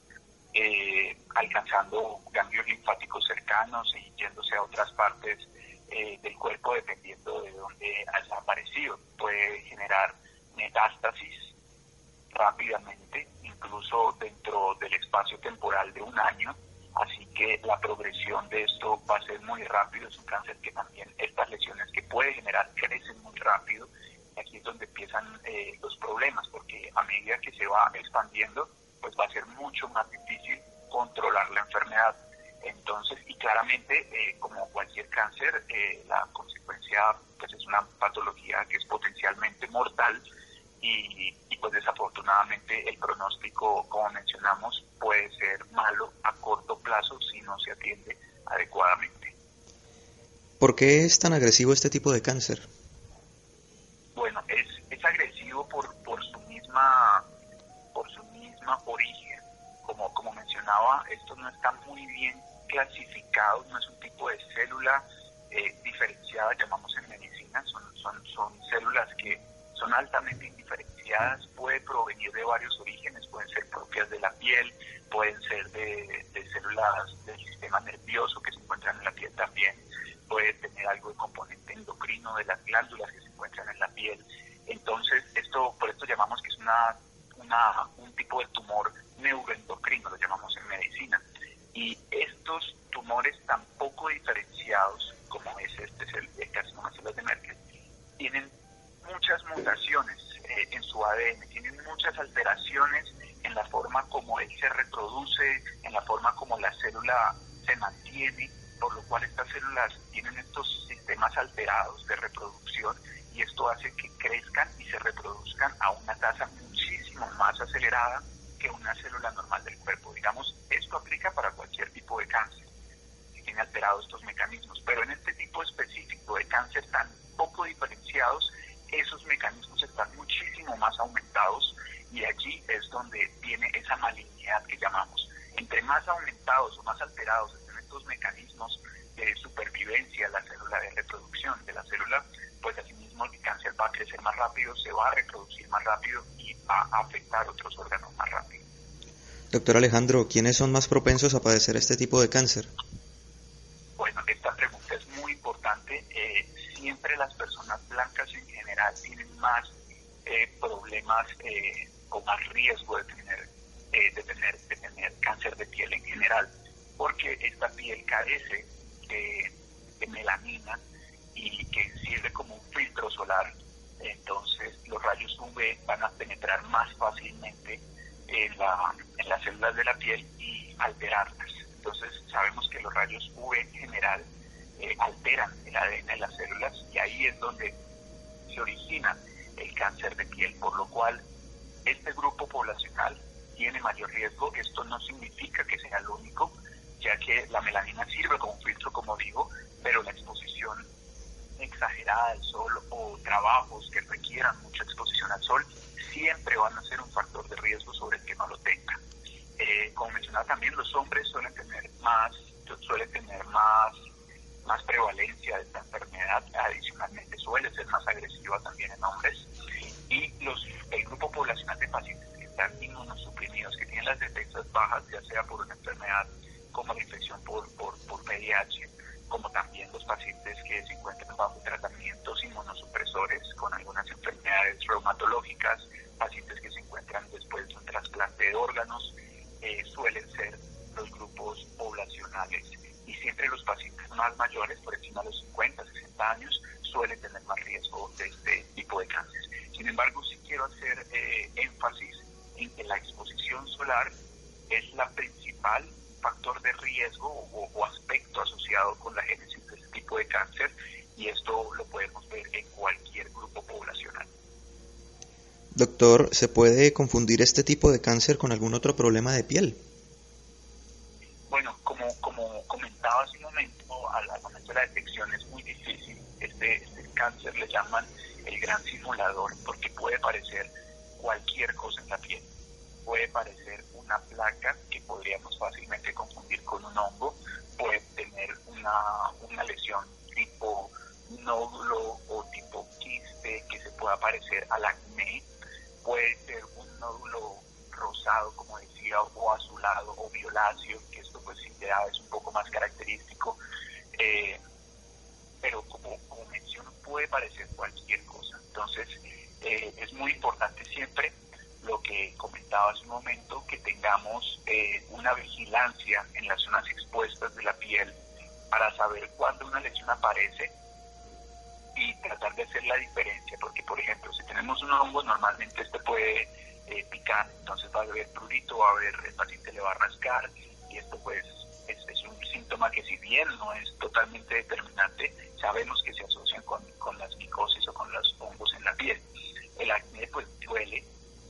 alcanzando ganglios linfáticos cercanos y yéndose a otras partes del cuerpo, dependiendo de dónde haya aparecido. Puede generar metástasis rápidamente, incluso dentro del espacio temporal de un año, así que la progresión de esto va a ser muy rápido. Es un cáncer que también estas lesiones que puede generar crecen muy rápido, y aquí es donde empiezan los problemas, porque a medida que se va expandiendo, pues va a ser mucho más difícil controlar la enfermedad. Entonces, y claramente, como cualquier cáncer, la consecuencia pues es una patología que es potencialmente mortal, y pues desafortunadamente el pronóstico, como mencionamos, puede ser malo a corto plazo si no se atiende adecuadamente. ¿Por qué es tan agresivo este tipo de cáncer? Bueno, es agresivo por su misma origen. Como mencionaba, esto no está muy bien clasificado, no es un tipo de célula diferenciada, llamamos en medicina, son células que son altamente indiferenciadas. Puede provenir de varios orígenes, pueden ser propias de la piel, pueden ser de células del sistema nervioso que se encuentran en la piel también, puede tener algo de componente endocrino de las glándulas que se encuentran en la piel. Entonces, por esto llamamos que es un tipo de tumor neuroendocrino, lo llamamos en medicina. Y estos tumores tan poco diferenciados, como es el carcinoma celular de Merck, tienen muchas mutaciones en su ADN, tienen muchas alteraciones en la forma como él se reproduce, en la forma como la célula se mantiene, por lo cual estas células tienen estos sistemas alterados de reproducción, y esto hace que crezcan y se reproduzcan a una tasa muchísimo más acelerada que una célula normal del cuerpo. Digamos, esto aplica para cualquier tipo de cáncer que tiene alterados estos mecanismos, pero en este tipo específico de cáncer tan poco diferenciados, esos mecanismos están muchísimo más aumentados, y allí es donde viene esa malignidad que llamamos. Entre más aumentados o más alterados estén estos mecanismos de supervivencia de la célula, de reproducción de la célula, pues asimismo el cáncer va a crecer más rápido, se va a reproducir más rápido y va a afectar otros órganos más rápido. Doctor Alejandro, ¿quiénes son más propensos a padecer este tipo de cáncer? Bueno, esta pregunta es muy importante. Siempre las personas blancas en general tienen más problemas o más riesgo de tener cáncer de piel en general, porque esta piel carece de melanina, y que sirve como un filtro solar. Entonces los rayos UV van a penetrar más fácilmente en las células de la piel y alterarlas. Entonces sabemos que los rayos UV en general alteran el ADN de las células, y ahí es donde se origina el cáncer de piel, por lo cual este grupo poblacional tiene mayor riesgo. Esto no significa que sea lo único, ya que la melanina sirve como filtro, como digo, pero la exposición exagerada al sol o trabajos que requieran mucha exposición al sol siempre van a ser un factor de riesgo sobre el que no lo tenga. Como mencionaba también, los hombres suelen tener más prevalencia de esta enfermedad, adicionalmente suele ser más agresiva también en hombres, y el grupo poblacional de pacientes que están inmunosuprimidos, que tienen las defensas bajas, ya sea por una enfermedad como la infección por VIH, como también los pacientes que se encuentran bajo tratamientos inmunosupresores con algunas enfermedades reumatológicas, pacientes que se encuentran después de un trasplante de órganos, suelen ser los grupos poblacionales. Y siempre los pacientes más mayores, por encima de los 50, 60 años, suelen tener más riesgo de este tipo de cáncer. Sin embargo, sí quiero hacer énfasis en que la exposición solar es la principal factor de riesgo o aspecto asociado con la génesis de este tipo de cáncer, y esto lo podemos ver en cualquier grupo poblacional. Doctor, ¿se puede confundir este tipo de cáncer con algún otro problema de piel? Bueno, como comentaba hace un momento, al momento de la detección es muy difícil. Este cáncer le llaman el gran simulador, porque puede parecer cualquier cosa en la piel. Puede parecer una placa que podríamos fácilmente confundir con un hongo, puede tener una lesión tipo nódulo o tipo quiste, que se pueda parecer al acné, puede ser un nódulo rosado, como decía, o azulado o violáceo, que esto pues sí ya es un poco más característico, pero como menciono, puede parecer cualquier cosa. Entonces es muy importante siempre lo que comentaba hace un momento, que tengamos una vigilancia en las zonas expuestas de la piel para saber cuándo una lesión aparece y tratar de hacer la diferencia, porque por ejemplo, si tenemos un hongo, normalmente este puede picar, entonces va a haber prurito, va a haber, el paciente le va a rascar, y esto pues es un síntoma que si bien no es totalmente determinante, sabemos que se asocian con las micosis o con los hongos en la piel. El acné pues duele,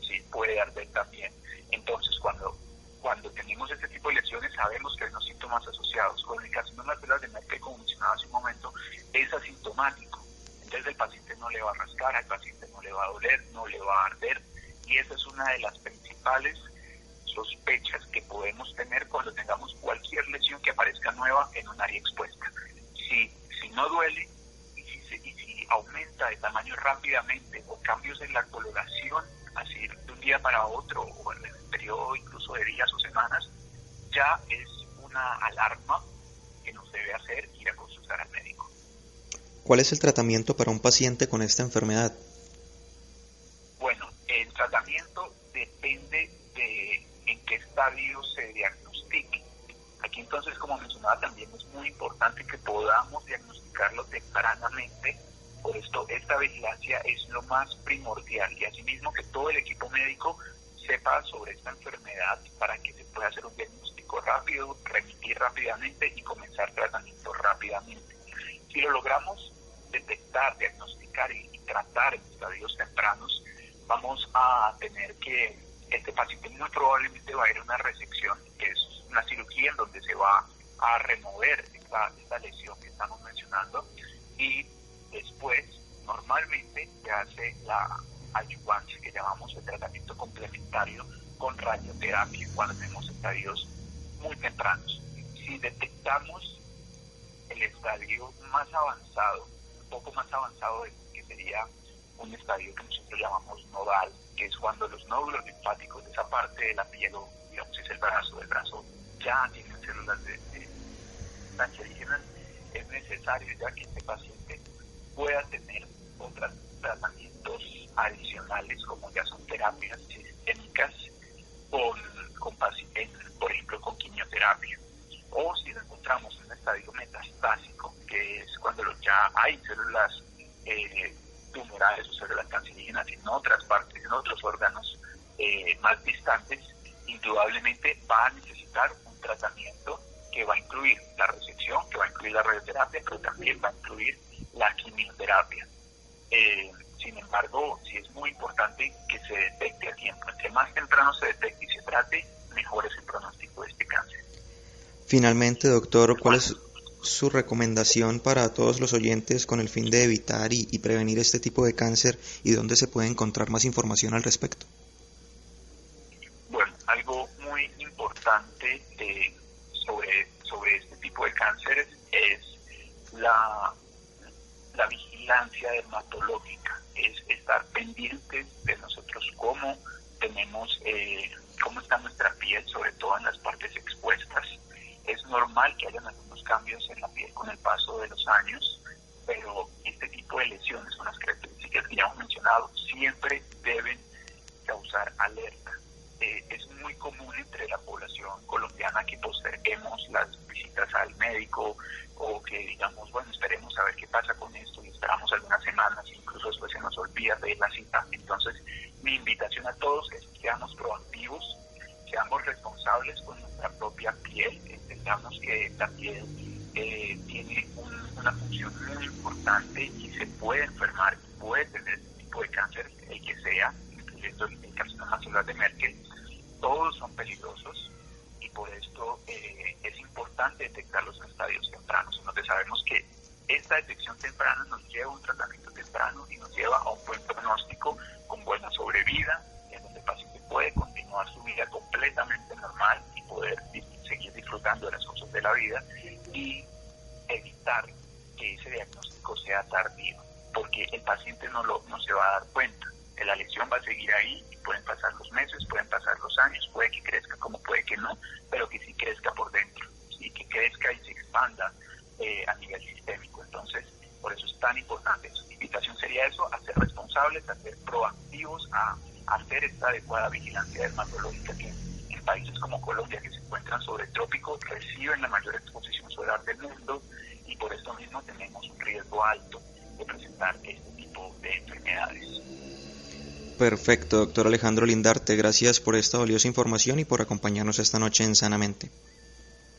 sí, puede arder también. Entonces cuando tenemos este tipo de lesiones, sabemos que hay unos síntomas asociados. Con el carcinoma de las células de Merck que mencionaba hace un momento, es asintomático. Entonces el paciente no le va a rascar, al paciente no le va a doler, no le va a arder, y esa es una de las principales sospechas que podemos tener cuando tengamos cualquier lesión que aparezca nueva en un área expuesta. Si no duele y si aumenta de tamaño rápidamente, o cambios en la coloración así de un día para otro, o en el periodo incluso de días o semanas, ya es una alarma que nos debe hacer ir a consultar al médico. ¿Cuál es el tratamiento para un paciente con esta enfermedad? Bueno, el tratamiento depende de en qué estadio se diagnostique. Aquí entonces, como mencionaba, también es muy importante que podamos diagnosticarlo tempranamente. Por esto, esta vigilancia es lo más primordial, y asimismo que todo el equipo médico sepa sobre esta enfermedad para que se pueda hacer un diagnóstico rápido, remitir rápidamente y comenzar tratamiento rápidamente. Si lo logramos detectar, diagnosticar y tratar en estadios tempranos, vamos a tener que este paciente muy probablemente va a ir a una resección, que es una cirugía en donde se va a remover esta lesión que estamos mencionando, y después, normalmente, se hace la adyuvancia, que llamamos el tratamiento complementario con radioterapia, cuando tenemos estadios muy tempranos. Si detectamos el estadio más avanzado, un poco más avanzado, que sería un estadio que nosotros llamamos nodal, que es cuando los nódulos linfáticos de esa parte de la piel, o digamos es el brazo, ya tienen células de cancerígenas, es necesario ya que este paciente pueda tener otros tratamientos adicionales, como ya son terapias sistémicas, por ejemplo con quimioterapia. O si lo encontramos en un estadio metastásico, que es cuando ya hay células tumorales o células cancerígenas en otras partes, en otros órganos más distantes, indudablemente va a necesitar un tratamiento que va a incluir la resección, que va a incluir la radioterapia, pero también va a incluir la quimioterapia. Sin embargo, sí es muy importante que se detecte a tiempo. Entre más temprano se detecte y se trate, mejor es el pronóstico de este cáncer. Finalmente, doctor, ¿cuál es su recomendación para todos los oyentes con el fin de evitar y prevenir este tipo de cáncer, y dónde se puede encontrar más información al respecto? Bueno, algo muy importante sobre este tipo de cánceres es la vigilancia dermatológica, es estar pendientes de nosotros cómo está nuestra piel, sobre todo en las partes expuestas. Es normal que hayan algunos cambios en la piel con el paso de los años, pero este tipo de lesiones, con las características que ya hemos mencionado, siempre deben causar alerta. Es muy común entre la población colombiana que posterguemos las visitas al médico, o que digamos, bueno, esperemos a ver qué pasa con esto, y esperamos algunas semanas, incluso después se nos olvida de la cita. Entonces, mi invitación a todos es que seamos proactivos, seamos responsables con nuestra propia piel, entendamos que la piel tiene una función muy importante y se puede enfermar, puede tener este tipo de cáncer, el que sea, el carcinoma celular de Merck. Todos son peligrosos, y por esto es importante detectar los estadios tempranos, donde sabemos que esta detección temprana nos lleva a un tratamiento temprano y nos lleva a un buen pronóstico con buena sobrevida, en donde el paciente puede continuar su vida completamente normal y poder seguir disfrutando de las cosas de la vida, y evitar que ese diagnóstico sea tardío, porque que el paciente no se va a dar cuenta. La lesión va a seguir ahí y pueden pasar los meses, pueden pasar los años, puede que crezca como puede que no, pero que sí crezca por dentro, ¿sí? Que crezca y se expanda a nivel sistémico. Entonces, por eso es tan importante. Su invitación sería eso, a ser responsables, a ser proactivos, a hacer esta adecuada vigilancia dermatológica que en países como Colombia, que se encuentran sobre el trópico, reciben la mayor exposición solar del mundo y por esto mismo tenemos un riesgo alto de presentar este tipo de enfermedades. Perfecto, doctor Alejandro Lindarte, gracias por esta valiosa información y por acompañarnos esta noche en Sanamente.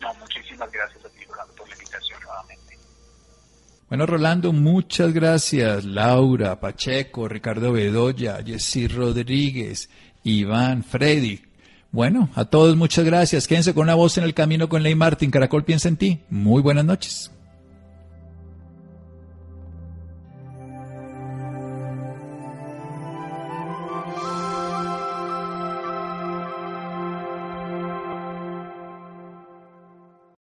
No, muchísimas gracias a ti, Rolando, por la invitación nuevamente. Bueno, Rolando, muchas gracias. Laura, Pacheco, Ricardo Bedoya, Jessy Rodríguez, Iván, Freddy. Bueno, a todos muchas gracias. Quédense con Una Voz en el Camino con Ley Martín. Caracol piensa en ti. Muy buenas noches.